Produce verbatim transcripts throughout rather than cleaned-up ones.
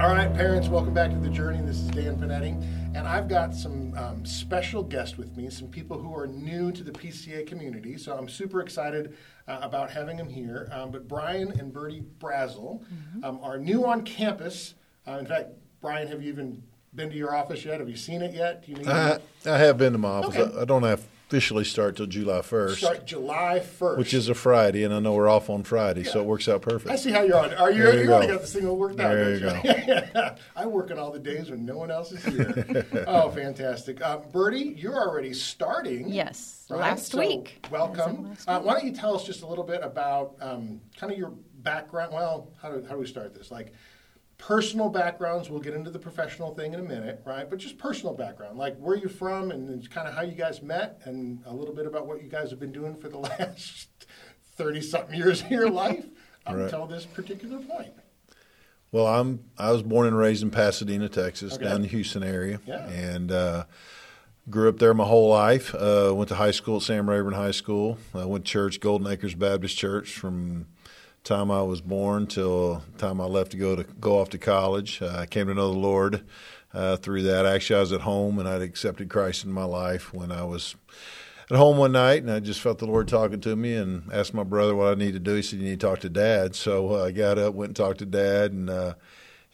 All right, parents, welcome back to The Journey. This is Dan Panetti, and I've got some um, special guests with me, some people who are new to the P C A community, so I'm super excited uh, about having them here. Um, but Brian and Birdie Brazil mm-hmm. um, are new on campus. Uh, in fact, Brian, have you even been to your office yet? Have you seen it yet? Do you need I, I have been to my office. Okay. I, I don't have officially start till July first. Start July first. Which is a Friday, and I know we're off on Friday, yeah. So it works out perfect. I see how you're on. Are you, you, you go. already got this thing all worked out. There you go. Yeah. I work on all the days when no one else is here. Oh, fantastic. Um, Birdie, you're already starting. Yes, right? last so week. Welcome. Last week. Uh, why don't you tell us just a little bit about um, kind of your background. Well, how do, how do we start this? Like personal backgrounds. We'll get into the professional thing in a minute, right? But just personal background, like where you're from and kind of how you guys met and a little bit about what you guys have been doing for the last thirty-something years of your life right. until this particular point. Well, I'm, I was born and raised in Pasadena, Texas, okay. down in the Houston area, yeah. and uh, grew up there my whole life. Uh, went to high school at Sam Rayburn High School. I went to church, Golden Acres Baptist Church, from time I was born till time I left to go to go off to college. Uh, I came to know the Lord uh, through that. Actually, I was at home, and I'd accepted Christ in my life when I was at home one night, and I just felt the Lord talking to me and asked my brother what I needed to do. He said, you need to talk to Dad. So uh, I got up, went and talked to Dad, and uh,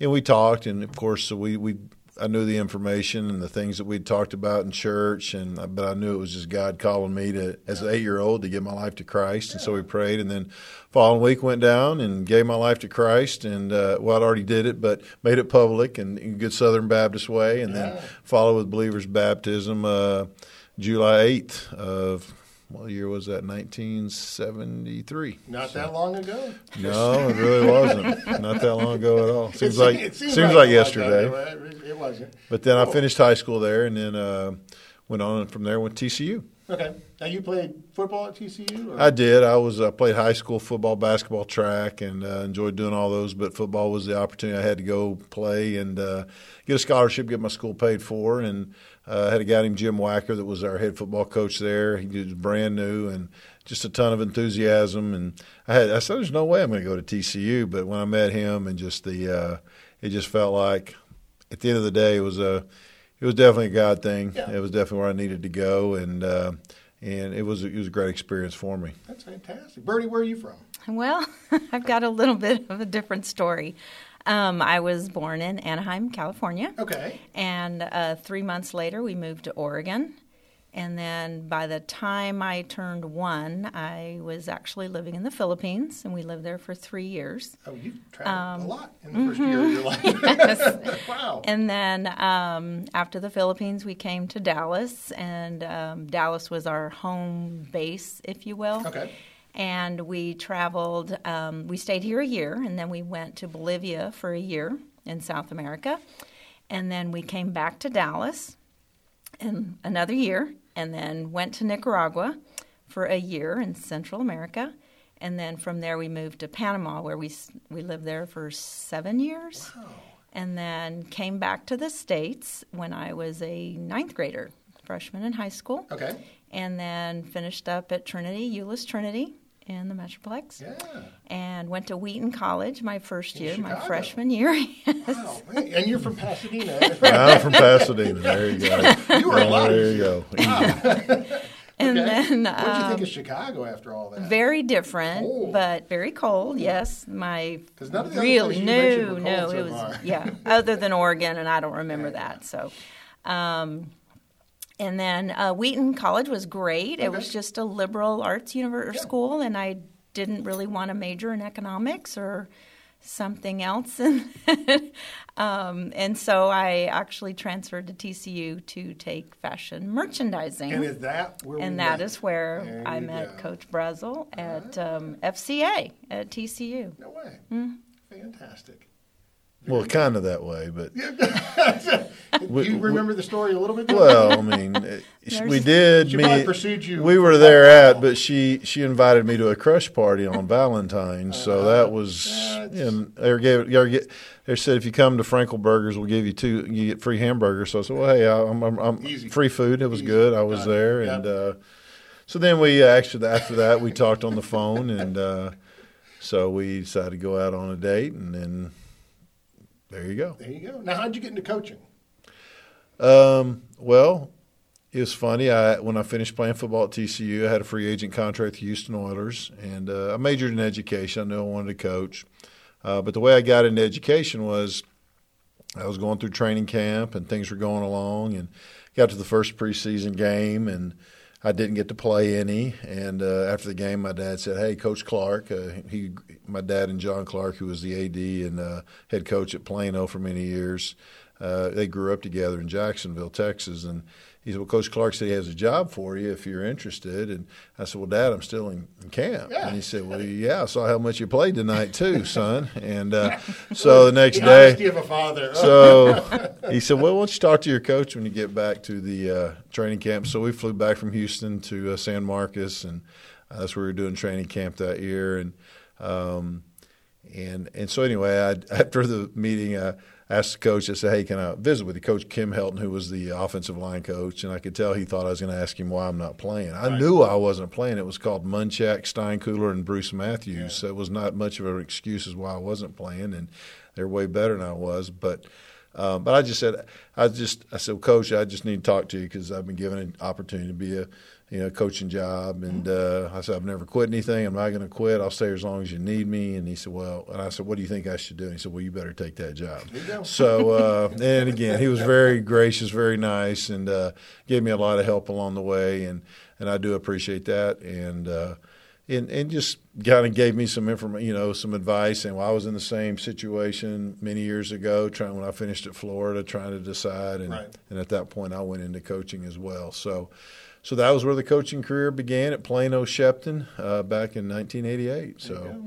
and we talked. And, of course, so we, we I knew the information and the things that we'd talked about in church, and but I knew it was just God calling me to, as an eight-year-old, to give my life to Christ. And so we prayed, and then following week went down and gave my life to Christ. And uh, well, I'd already did it, but made it public in a good Southern Baptist way, and then yeah. followed with Believer's Baptism uh, July eighth of what year was that? nineteen seventy-three. Not so, that long ago. No, it really wasn't. Not that long ago at all. Seems it like it seems, seems like, like yesterday. Like it wasn't. But then oh. I finished high school there, and then uh, went on from there. Went to T C U. Okay. Now you played football at T C U? Or? I did. I was I played high school football, basketball, track, and uh, enjoyed doing all those. But football was the opportunity I had to go play and uh, get a scholarship, get my school paid for, and. Uh, I had a guy named Jim Wacker that was our head football coach there. He was brand new and just a ton of enthusiasm. And I had I said, "There's no way I'm going to go to T C U." But when I met him, and just the uh, it just felt like at the end of the day, it was a it was definitely a God thing. Yeah. It was definitely where I needed to go, and uh, and it was it was a great experience for me. That's fantastic, Birdie. Where are you from? Well, I've got a little bit of a different story. Um, I was born in Anaheim, California. Okay. And uh, three months later, we moved to Oregon. And then by the time I turned one, I was actually living in the Philippines, and we lived there for three years. Oh, you traveled um, a lot in the mm-hmm. first year of your life. Yes. Wow. And then um, after the Philippines, we came to Dallas, and um, Dallas was our home base, if you will. Okay. And we traveled, um, we stayed here a year, and then we went to Bolivia for a year in South America. And then we came back to Dallas in another year, and then went to Nicaragua for a year in Central America. And then from there we moved to Panama, where we we lived there for seven years. Wow. And then came back to the States when I was a ninth grader, freshman in high school. Okay. And then finished up at Trinity, Euless Trinity in the Metroplex. Yeah. And went to Wheaton College my first in year, Chicago. my freshman year. Yes. Wow. And you're from Pasadena. I'm from Pasadena. There you go. You were alive. There you go. Wow. And okay. then, um, what did you think of Chicago after all that? Very different, cold. But very cold. Yes, my none of the really no, no, so it was far. Yeah. Other than Oregon, and I don't remember yeah. that. So. Um, And then uh, Wheaton College was great. Okay. It was just a liberal arts univer- yeah. school, and I didn't really want to major in economics or something else. um, and so I actually transferred to T C U to take fashion merchandising. And is that where And we that met? is where there I met go. Coach Brazil at um, F C A at T C U. No way. Mm-hmm. Fantastic. Well, kind of that way, but do you remember the story a little bit? Well, I mean, it, we did. She me, probably pursued you. We were there at, while. but she, she invited me to a crush party on Valentine's, uh, so that was. And they gave it. They said if you come to Frankel Burgers, we'll give you two. You get free hamburgers. So I said, well, hey, I'm, I'm, I'm Easy. free food. It was Easy. good. I was Got there, it. and yep. uh, so then we uh, actually after that we talked on the phone, and uh, so we decided to go out on a date, and then. There you go. There you go. Now, how'd you get into coaching? Um, well, it was funny. I when I finished playing football at T C U, I had a free agent contract with the Houston Oilers, and uh, I majored in education. I knew I wanted to coach. Uh, but the way I got into education was I was going through training camp, and things were going along, and got to the first preseason game, and I didn't get to play any. And uh, after the game, my dad said, hey, Coach Clark, uh, he, my dad and John Clark, who was the A D and uh, head coach at Plano for many years, uh, they grew up together in Jacksonville, Texas. And he said, well, Coach Clark said he has a job for you if you're interested. And I said, well, Dad, I'm still in, in camp. Yeah. And he said, well, yeah, I saw how much you played tonight too, son. And uh, so the next the day – you have a father. So he said, well, why don't you talk to your coach when you get back to the uh, training camp. So we flew back from Houston to uh, San Marcos, and uh, that's where we were doing training camp that year. And um, and and so anyway, I, after the meeting uh, – asked the coach, I said, hey, can I visit with you? Coach Kim Helton, who was the offensive line coach, and I could tell he thought I was going to ask him why I'm not playing. I right. knew I wasn't playing. It was called Munchak, Steinkuhler, and Bruce Matthews, yeah. so it was not much of an excuse as why I wasn't playing, and they were way better than I was. But um, but I just said, I just I said, well, Coach, I just need to talk to you because I've been given an opportunity to be a you know coaching job, and uh, I said, I've never quit anything. I'm not going to quit. I'll stay here as long as you need me. And he said, well, and I said, what do you think I should do? And he said, well, you better take that job. So, uh, and again, he was very gracious, very nice, and uh, gave me a lot of help along the way, and, and I do appreciate that. And uh, and and just kind of gave me some inform, you know, some advice. And well, I was in the same situation many years ago, trying when I finished at Florida, trying to decide, and right. and at that point, I went into coaching as well. So. So that was where the coaching career began at Plano Shepton uh, back in nineteen eighty-eight. So,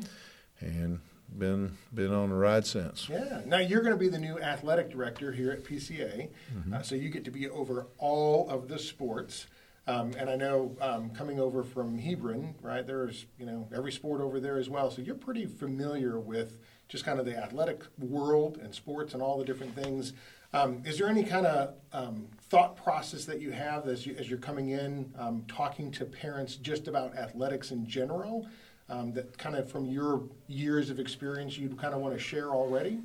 and been been on the ride since. Yeah. Now you're going to be the new athletic director here at P C A, mm-hmm. uh, so you get to be over all of the sports. Um, and I know um, coming over from Hebron, right? There's you know every sport over there as well. So you're pretty familiar with just kind of the athletic world and sports and all the different things. Um, is there any kind of um, thought process that you have as, you, as you're coming in, um, talking to parents just about athletics in general, um, that kind of from your years of experience you kind of want to share already?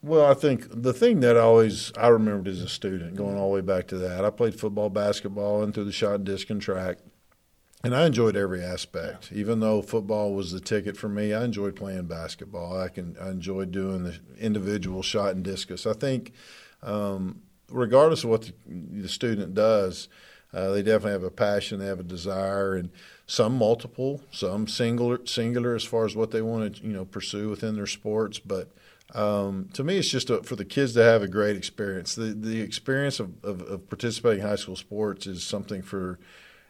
Well, I think the thing that I always I remembered as a student, going all the way back to that, I played football, basketball, and through the shot and disc and track, and I enjoyed every aspect. Yeah. Even though football was the ticket for me, I enjoyed playing basketball. I can I enjoyed doing the individual shot and discus. I think Um, regardless of what the, the student does, uh, they definitely have a passion, they have a desire, and some multiple, some singular, singular as far as what they want to, you know, pursue within their sports. But um, to me, it's just a, for the kids to have a great experience. The the experience of, of, of participating in high school sports is something for.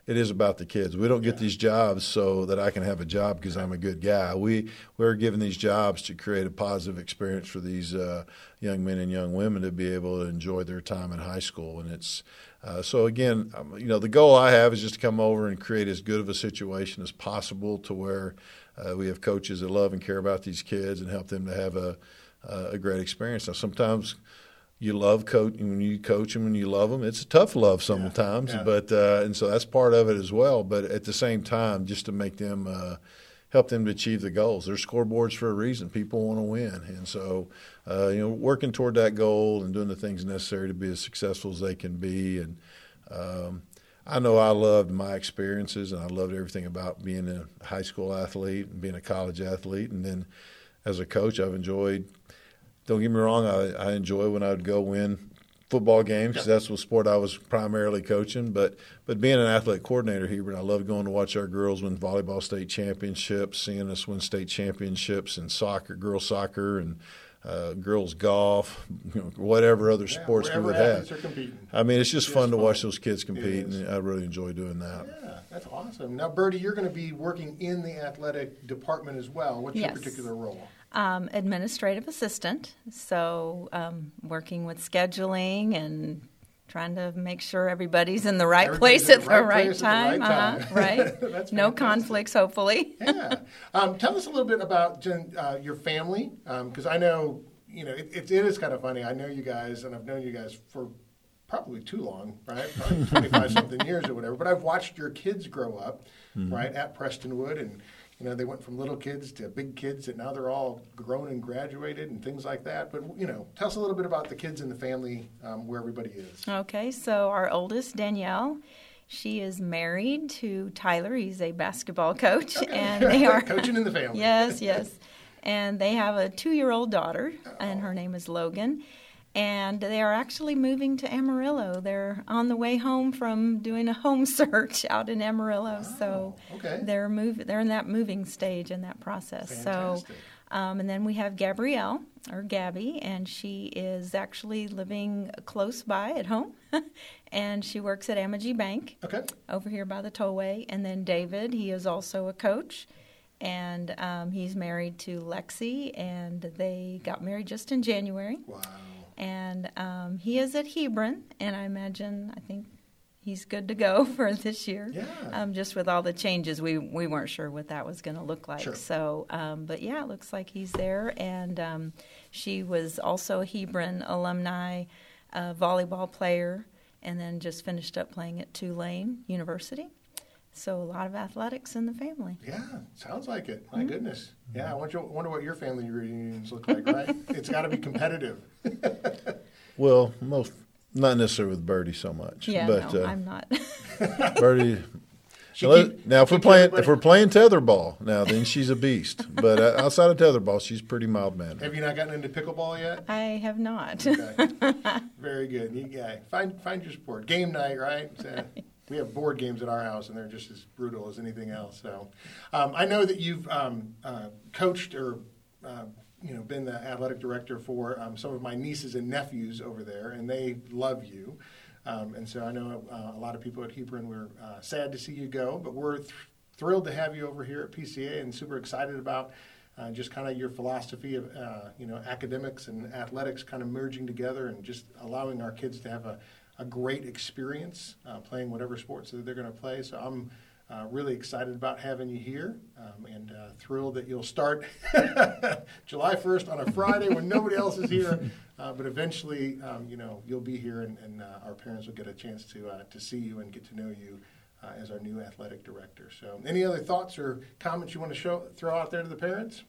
It is about the kids. We don't get these jobs so that I can have a job because I'm a good guy. We, we're given these jobs to create a positive experience for these uh, young men and young women to be able to enjoy their time in high school. And it's uh, so, again, um, you know, the goal I have is just to come over and create as good of a situation as possible to where uh, we have coaches that love and care about these kids and help them to have a, uh, a great experience. Now, sometimes – you love coach when you coach them and you love them. It's a tough love sometimes, yeah, yeah. but uh, and so that's part of it as well. But at the same time, just to make them uh, help them to achieve the goals. There's scoreboards for a reason. People want to win, and so uh, you know working toward that goal and doing the things necessary to be as successful as they can be. And um, I know I loved my experiences, and I loved everything about being a high school athlete and being a college athlete, and then as a coach, I've enjoyed. Don't get me wrong, I, I enjoy when I would go win football games because that's the sport I was primarily coaching. But but being an athletic coordinator here, and I love going to watch our girls win volleyball state championships, seeing us win state championships in soccer, girls soccer and uh, girls golf, you know, whatever other yeah, sports we would have. I mean, it's just it's fun to fun. watch those kids compete, and I really enjoy doing that. Yeah, that's awesome. Now, Birdie, you're going to be working in the athletic department as well. What's yes. your particular role? Um, administrative assistant, so um, working with scheduling and trying to make sure everybody's in the right everybody's place at the, the, right right place time, the right time, uh-huh, right? That's no fantastic. conflicts, hopefully. yeah. Um, tell us a little bit about uh, your family, because um, I know, you know, it, it, it is kind of funny. I know you guys, and I've known you guys for probably too long, right? Probably twenty-five something years or whatever, but I've watched your kids grow up, mm-hmm. right, at Prestonwood and You know, they went from little kids to big kids, and now they're all grown and graduated and things like that. But, you know, tell us a little bit about the kids and the family, um, where everybody is. Okay, so our oldest, Danielle, she is married to Tyler. He's a basketball coach. Okay. And they are coaching in the family. Yes, yes. And they have a two-year-old daughter, oh. and her name is Logan. And they are actually moving to Amarillo. They're on the way home from doing a home search out in Amarillo. Wow. So okay. they're move they're in that moving stage in that process. Fantastic. So um, and then we have Gabrielle or Gabby, and she is actually living close by at home. And she works at Amagi Bank. Okay. Over here by the tollway. And then David, he is also a coach. And um, he's married to Lexi, and they got married just in January. Wow. And um, he is at Hebron, and I imagine, I think he's good to go for this year. Yeah. Um, just with all the changes, we, we weren't sure what that was going to look like. Sure. So, um, but yeah, it looks like he's there. And um, she was also a Hebron alumni uh, volleyball player, and then just finished up playing at Tulane University. So a lot of athletics in the family. Yeah, sounds like it. My mm-hmm. goodness. Yeah, I wonder what your family reunions look like, right? It's got to be competitive. Well, most not necessarily with Birdie so much. Yeah, but, no, uh, I'm not. Birdie. Now, keep, now if we're playing everybody. if we're playing tetherball, now then she's a beast. But uh, outside of tetherball, she's pretty mild mannered. Have you not gotten into pickleball yet? I have not. Okay. Very good. You, yeah, find find your sport. Game night, right? So, we have board games at our house, and they're just as brutal as anything else. So, um, I know that you've um, uh, coached or uh, you know been the athletic director for um, some of my nieces and nephews over there, and they love you. Um, and so I know uh, a lot of people at Hebron were uh, sad to see you go, but we're th- thrilled to have you over here at P C A, and super excited about uh, just kind of your philosophy of uh, you know academics and athletics kind of merging together, and just allowing our kids to have a a great experience uh, playing whatever sports that they're going to play. So I'm uh, really excited about having you here, um, and uh, thrilled that you'll start July first on a Friday when nobody else is here. Uh, but eventually, um, you know, you'll be here, and, and uh, our parents will get a chance to uh, to see you and get to know you uh, as our new athletic director. So any other thoughts or comments you want to show throw out there to the parents?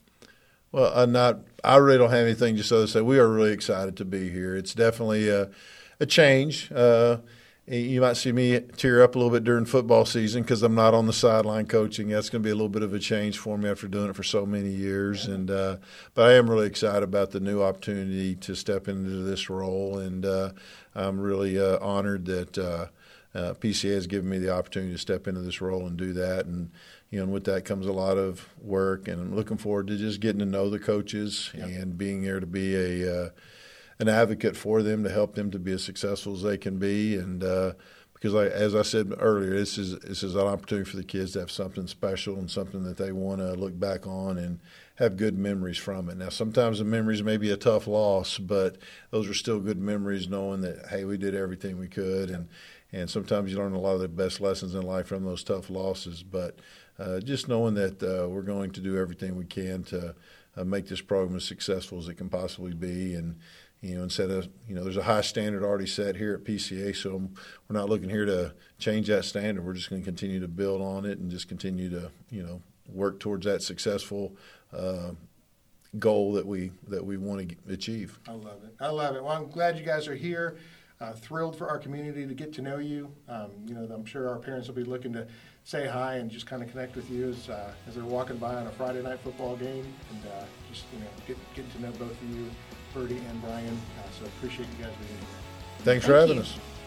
Well, I'm not, I really don't have anything just other to say. We are really excited to be here. It's definitely uh, – a change. Uh, you might see me tear up a little bit during football season because I'm not on the sideline coaching. That's going to be a little bit of a change for me after doing it for so many years. And uh, but I am really excited about the new opportunity to step into this role, and uh, I'm really uh, honored that uh, uh, P C A has given me the opportunity to step into this role and do that. And you know, and with that comes a lot of work, and I'm looking forward to just getting to know the coaches yep. and being there to be a uh, an advocate for them, to help them to be as successful as they can be. And uh, because, I, as I said earlier, this is this is an opportunity for the kids to have something special and something that they want to look back on and have good memories from it. Now, sometimes the memories may be a tough loss, but those are still good memories, knowing that, hey, we did everything we could. And, and sometimes you learn a lot of the best lessons in life from those tough losses. But uh, just knowing that uh, we're going to do everything we can to uh, make this program as successful as it can possibly be. And You know, instead of, you know, there's a high standard already set here at P C A, so we're not looking here to change that standard. We're just going to continue to build on it and just continue to, you know, work towards that successful uh, goal that we that we want to achieve. I love it. I love it. Well, I'm glad you guys are here. Uh, thrilled for our community to get to know you. Um, you know, I'm sure our parents will be looking to say hi and just kind of connect with you as uh, as they're walking by on a Friday night football game, and uh, just, you know, get get to know both of you, Birdie and Brian. Uh, so appreciate you guys being here. Thanks Thank for having you. us.